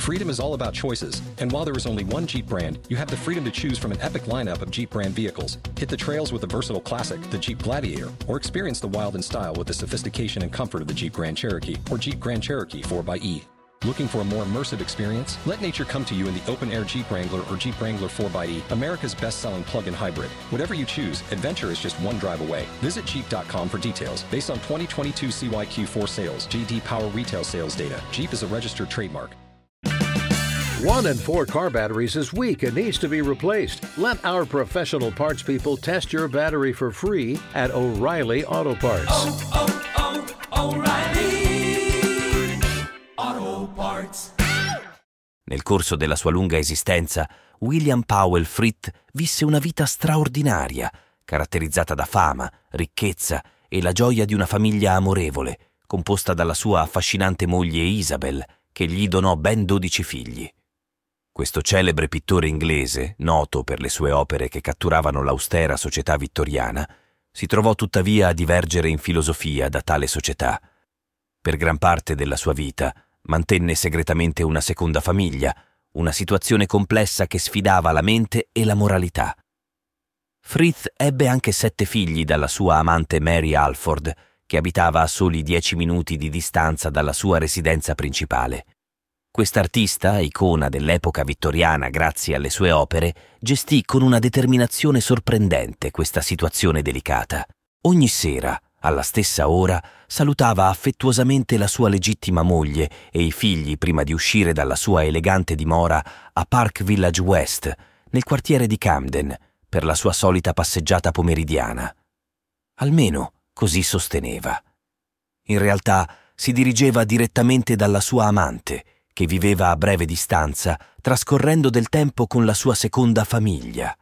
Freedom is all about choices, and while there is only one Jeep brand, you have the freedom to choose from an epic lineup of Jeep brand vehicles. Hit the trails with the versatile classic, the Jeep Gladiator, or experience the wild in style with the sophistication and comfort of the Jeep Grand Cherokee or Jeep Grand Cherokee 4xE. Looking for a more immersive experience? Let nature come to you in the open-air Jeep Wrangler or Jeep Wrangler 4xE, America's best-selling plug-in hybrid. Whatever you choose, adventure is just one drive away. Visit Jeep.com for details. Based on 2022 CYQ4 sales, J.D. Power retail sales data, Jeep is a registered trademark. 1 in 4 car batteries is weak and needs to be replaced. Let our professional parts people test your battery for free at O'Reilly Auto Parts. Oh, oh, O'Reilly! Nel corso della sua lunga esistenza, William Powell Frith visse una vita straordinaria, caratterizzata da fama, ricchezza e la gioia di una famiglia amorevole, composta dalla sua affascinante moglie Isabel, che gli donò ben 12 figli. Questo celebre pittore inglese, noto per le sue opere che catturavano l'austera società vittoriana, si trovò tuttavia a divergere in filosofia da tale società. Per gran parte della sua vita, mantenne segretamente una seconda famiglia, una situazione complessa che sfidava la mente e la moralità. Frith ebbe anche 7 figli dalla sua amante Mary Alford, che abitava a soli 10 minuti di distanza dalla sua residenza principale. Quest'artista, icona dell'epoca vittoriana grazie alle sue opere, gestì con una determinazione sorprendente questa situazione delicata. Ogni sera, alla stessa ora, salutava affettuosamente la sua legittima moglie e i figli prima di uscire dalla sua elegante dimora a Park Village West, nel quartiere di Camden, per la sua solita passeggiata pomeridiana. Almeno così sosteneva. In realtà si dirigeva direttamente dalla sua amante, che viveva a breve distanza, trascorrendo del tempo con la sua seconda famiglia.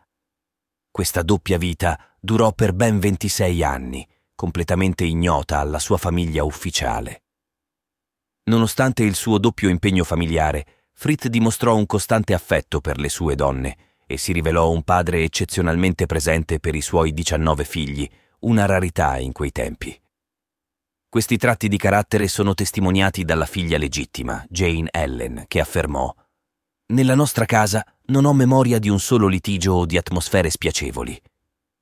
Questa doppia vita durò per ben 26 anni, completamente ignota alla sua famiglia ufficiale. Nonostante il suo doppio impegno familiare, Frith dimostrò un costante affetto per le sue donne e si rivelò un padre eccezionalmente presente per i suoi 19 figli, una rarità in quei tempi. Questi tratti di carattere sono testimoniati dalla figlia legittima, Jane Ellen, che affermò: «Nella nostra casa non ho memoria di un solo litigio o di atmosfere spiacevoli».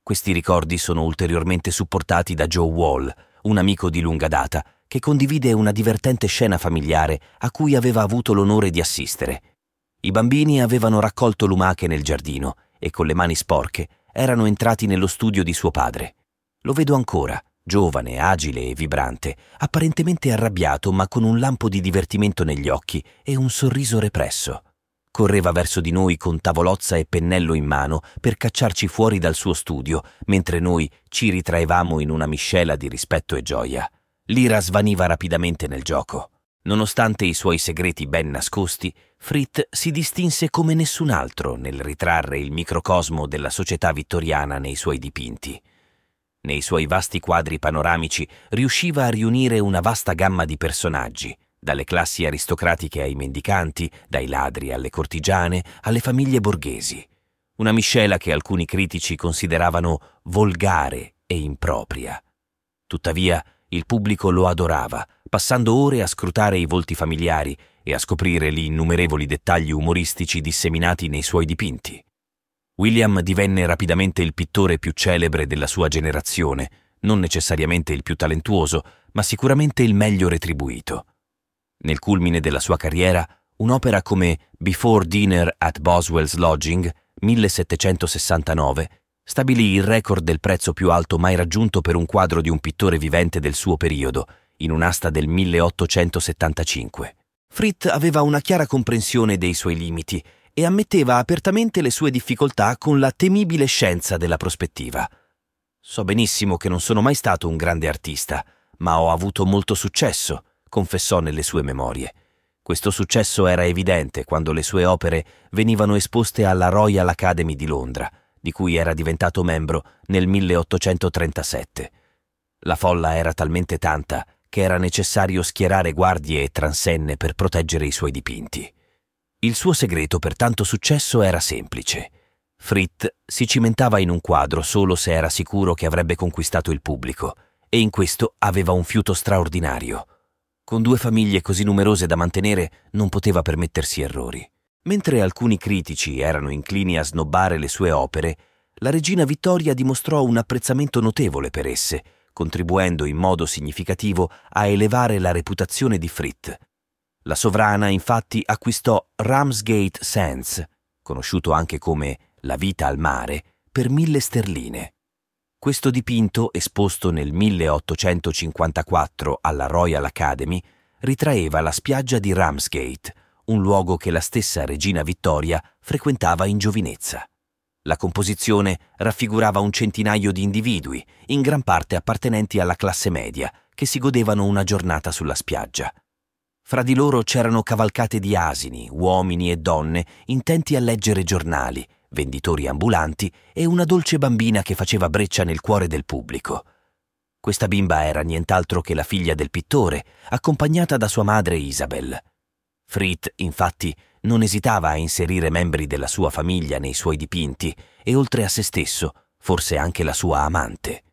Questi ricordi sono ulteriormente supportati da Joe Wall, un amico di lunga data, che condivide una divertente scena familiare a cui aveva avuto l'onore di assistere. I bambini avevano raccolto lumache nel giardino e con le mani sporche erano entrati nello studio di suo padre. Lo vedo ancora, giovane, agile e vibrante, apparentemente arrabbiato ma con un lampo di divertimento negli occhi e un sorriso represso. Correva verso di noi con tavolozza e pennello in mano per cacciarci fuori dal suo studio, mentre noi ci ritraevamo in una miscela di rispetto e gioia. L'ira svaniva rapidamente nel gioco. Nonostante i suoi segreti ben nascosti, Frith si distinse come nessun altro nel ritrarre il microcosmo della società vittoriana nei suoi dipinti. Nei suoi vasti quadri panoramici riusciva a riunire una vasta gamma di personaggi, dalle classi aristocratiche ai mendicanti, dai ladri alle cortigiane, alle famiglie borghesi. Una miscela che alcuni critici consideravano volgare e impropria. Tuttavia, il pubblico lo adorava, passando ore a scrutare i volti familiari e a scoprire gli innumerevoli dettagli umoristici disseminati nei suoi dipinti. William divenne rapidamente il pittore più celebre della sua generazione, non necessariamente il più talentuoso, ma sicuramente il meglio retribuito. Nel culmine della sua carriera, un'opera come Before Dinner at Boswell's Lodging, 1769, stabilì il record del prezzo più alto mai raggiunto per un quadro di un pittore vivente del suo periodo, in un'asta del 1875. Frith aveva una chiara comprensione dei suoi limiti e ammetteva apertamente le sue difficoltà con la temibile scienza della prospettiva. «So benissimo che non sono mai stato un grande artista, ma ho avuto molto successo», confessò nelle sue memorie. Questo successo era evidente quando le sue opere venivano esposte alla Royal Academy di Londra, di cui era diventato membro nel 1837. La folla era talmente tanta che era necessario schierare guardie e transenne per proteggere i suoi dipinti. Il suo segreto per tanto successo era semplice. Frith si cimentava in un quadro solo se era sicuro che avrebbe conquistato il pubblico, e in questo aveva un fiuto straordinario. Con due famiglie così numerose da mantenere non poteva permettersi errori. Mentre alcuni critici erano inclini a snobbare le sue opere, la regina Vittoria dimostrò un apprezzamento notevole per esse, contribuendo in modo significativo a elevare la reputazione di Frith. La sovrana, infatti, acquistò Ramsgate Sands, conosciuto anche come La vita al mare, per 1.000 sterline. Questo dipinto, esposto nel 1854 alla Royal Academy, ritraeva la spiaggia di Ramsgate, un luogo che la stessa regina Vittoria frequentava in giovinezza. La composizione raffigurava un centinaio di individui, in gran parte appartenenti alla classe media, che si godevano una giornata sulla spiaggia. Fra di loro c'erano cavalcate di asini, uomini e donne intenti a leggere giornali, venditori ambulanti e una dolce bambina che faceva breccia nel cuore del pubblico. Questa bimba era nient'altro che la figlia del pittore, accompagnata da sua madre Isabel. Frith, infatti, non esitava a inserire membri della sua famiglia nei suoi dipinti e, oltre a se stesso, forse anche la sua amante.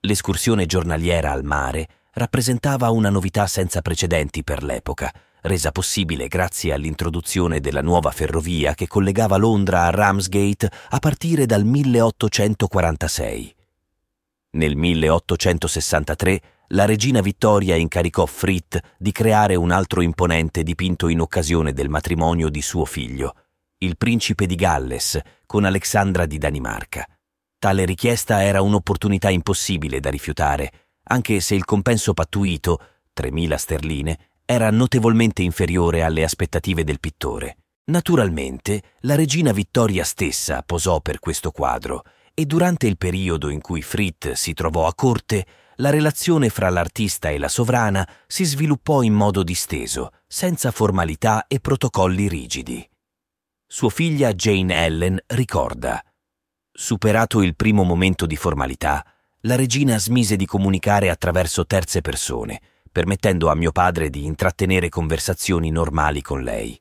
L'escursione giornaliera al mare rappresentava una novità senza precedenti per l'epoca, resa possibile grazie all'introduzione della nuova ferrovia che collegava Londra a Ramsgate a partire dal 1846. Nel 1863 la regina Vittoria incaricò Frith di creare un altro imponente dipinto in occasione del matrimonio di suo figlio, il principe di Galles, con Alexandra di Danimarca. Tale richiesta era un'opportunità impossibile da rifiutare, anche se il compenso pattuito, 3.000 sterline, era notevolmente inferiore alle aspettative del pittore. Naturalmente, la regina Vittoria stessa posò per questo quadro e durante il periodo in cui Frith si trovò a corte, la relazione fra l'artista e la sovrana si sviluppò in modo disteso, senza formalità e protocolli rigidi. Sua figlia Jane Ellen ricorda: superato il primo momento di formalità, la regina smise di comunicare attraverso terze persone, permettendo a mio padre di intrattenere conversazioni normali con lei.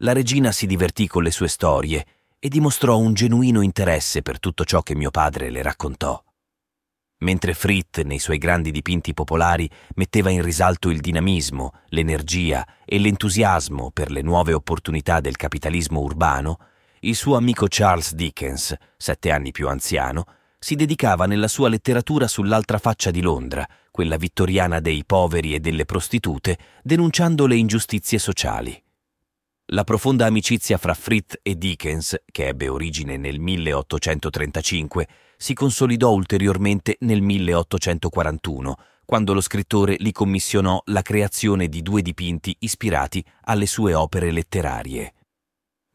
La regina si divertì con le sue storie e dimostrò un genuino interesse per tutto ciò che mio padre le raccontò. Mentre Frith, nei suoi grandi dipinti popolari, metteva in risalto il dinamismo, l'energia e l'entusiasmo per le nuove opportunità del capitalismo urbano, il suo amico Charles Dickens, 7 anni più anziano, si dedicava nella sua letteratura sull'altra faccia di Londra, quella vittoriana dei poveri e delle prostitute, denunciando le ingiustizie sociali. La profonda amicizia fra Frith e Dickens, che ebbe origine nel 1835, si consolidò ulteriormente nel 1841, quando lo scrittore gli commissionò la creazione di 2 dipinti ispirati alle sue opere letterarie.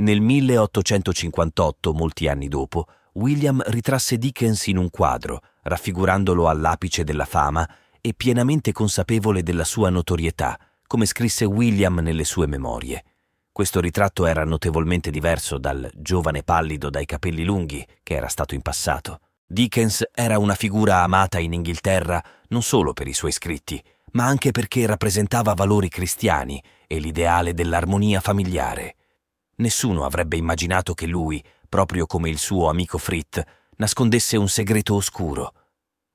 Nel 1858, molti anni dopo, William ritrasse Dickens in un quadro, raffigurandolo all'apice della fama e pienamente consapevole della sua notorietà, come scrisse William nelle sue memorie. Questo ritratto era notevolmente diverso dal giovane pallido dai capelli lunghi che era stato in passato. Dickens era una figura amata in Inghilterra non solo per i suoi scritti, ma anche perché rappresentava valori cristiani e l'ideale dell'armonia familiare. Nessuno avrebbe immaginato che lui, proprio come il suo amico Frith, nascondesse un segreto oscuro.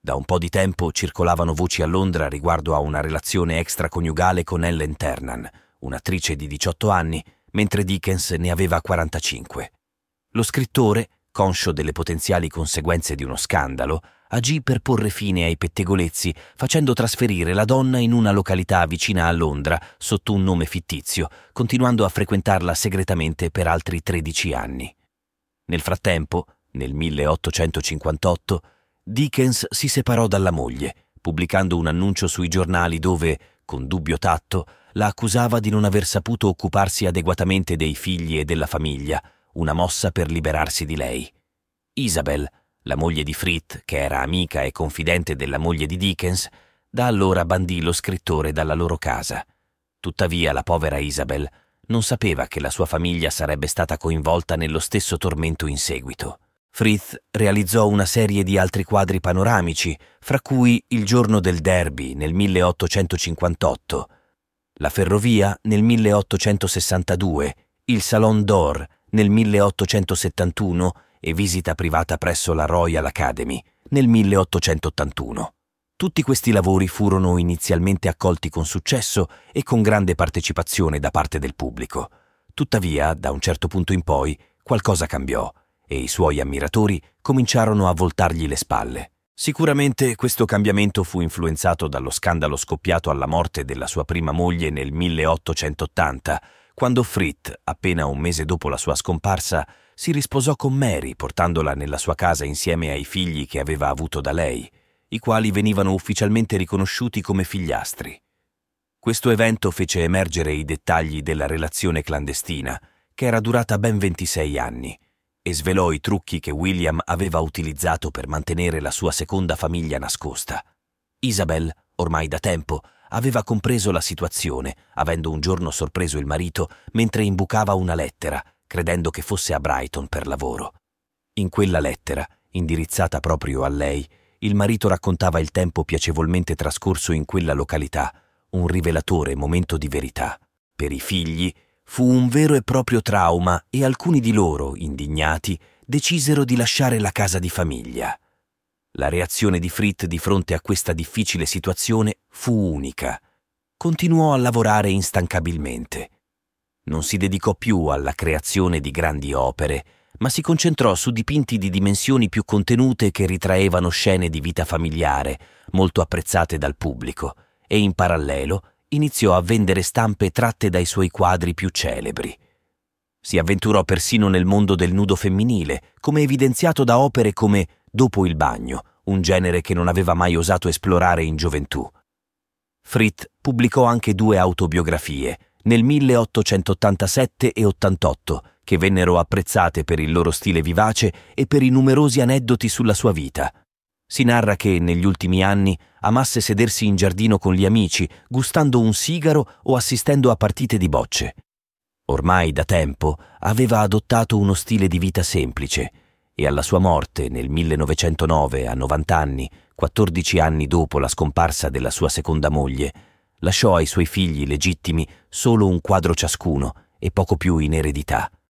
Da un po' di tempo circolavano voci a Londra riguardo a una relazione extraconiugale con Ellen Ternan, un'attrice di 18 anni, mentre Dickens ne aveva 45. Lo scrittore, conscio delle potenziali conseguenze di uno scandalo, agì per porre fine ai pettegolezzi facendo trasferire la donna in una località vicina a Londra sotto un nome fittizio, continuando a frequentarla segretamente per altri 13 anni. Nel frattempo, nel 1858, Dickens si separò dalla moglie, pubblicando un annuncio sui giornali dove, con dubbio tatto, la accusava di non aver saputo occuparsi adeguatamente dei figli e della famiglia, una mossa per liberarsi di lei. Isabel, la moglie di Frith, che era amica e confidente della moglie di Dickens, da allora bandì lo scrittore dalla loro casa. Tuttavia la povera Isabel non sapeva che la sua famiglia sarebbe stata coinvolta nello stesso tormento in seguito. Frith realizzò una serie di altri quadri panoramici, fra cui Il giorno del Derby nel 1858, La ferrovia nel 1862, Il Salon d'Or nel 1871 e Visita privata presso la Royal Academy nel 1881. Tutti questi lavori furono inizialmente accolti con successo e con grande partecipazione da parte del pubblico. Tuttavia, da un certo punto in poi, qualcosa cambiò e i suoi ammiratori cominciarono a voltargli le spalle. Sicuramente questo cambiamento fu influenzato dallo scandalo scoppiato alla morte della sua prima moglie nel 1880, quando Frith, appena un mese dopo la sua scomparsa, si risposò con Mary, portandola nella sua casa insieme ai figli che aveva avuto da lei, i quali venivano ufficialmente riconosciuti come figliastri. Questo evento fece emergere i dettagli della relazione clandestina, che era durata ben 26 anni, e svelò i trucchi che William aveva utilizzato per mantenere la sua seconda famiglia nascosta. Isabel, ormai da tempo, aveva compreso la situazione, avendo un giorno sorpreso il marito mentre imbucava una lettera, credendo che fosse a Brighton per lavoro. In quella lettera, indirizzata proprio a lei, il marito raccontava il tempo piacevolmente trascorso in quella località, un rivelatore momento di verità. Per i figli fu un vero e proprio trauma e alcuni di loro, indignati, decisero di lasciare la casa di famiglia. La reazione di Frith di fronte a questa difficile situazione fu unica. Continuò a lavorare instancabilmente. Non si dedicò più alla creazione di grandi opere, ma si concentrò su dipinti di dimensioni più contenute che ritraevano scene di vita familiare, molto apprezzate dal pubblico, e in parallelo iniziò a vendere stampe tratte dai suoi quadri più celebri. Si avventurò persino nel mondo del nudo femminile, come evidenziato da opere come Dopo il bagno, un genere che non aveva mai osato esplorare in gioventù. Frith pubblicò anche 2 autobiografie, nel 1887 e 88, che vennero apprezzate per il loro stile vivace e per i numerosi aneddoti sulla sua vita. Si narra che, negli ultimi anni, amasse sedersi in giardino con gli amici, gustando un sigaro o assistendo a partite di bocce. Ormai da tempo aveva adottato uno stile di vita semplice e alla sua morte, nel 1909, a 90 anni, 14 anni dopo la scomparsa della sua seconda moglie, lasciò ai suoi figli legittimi solo un quadro ciascuno e poco più in eredità.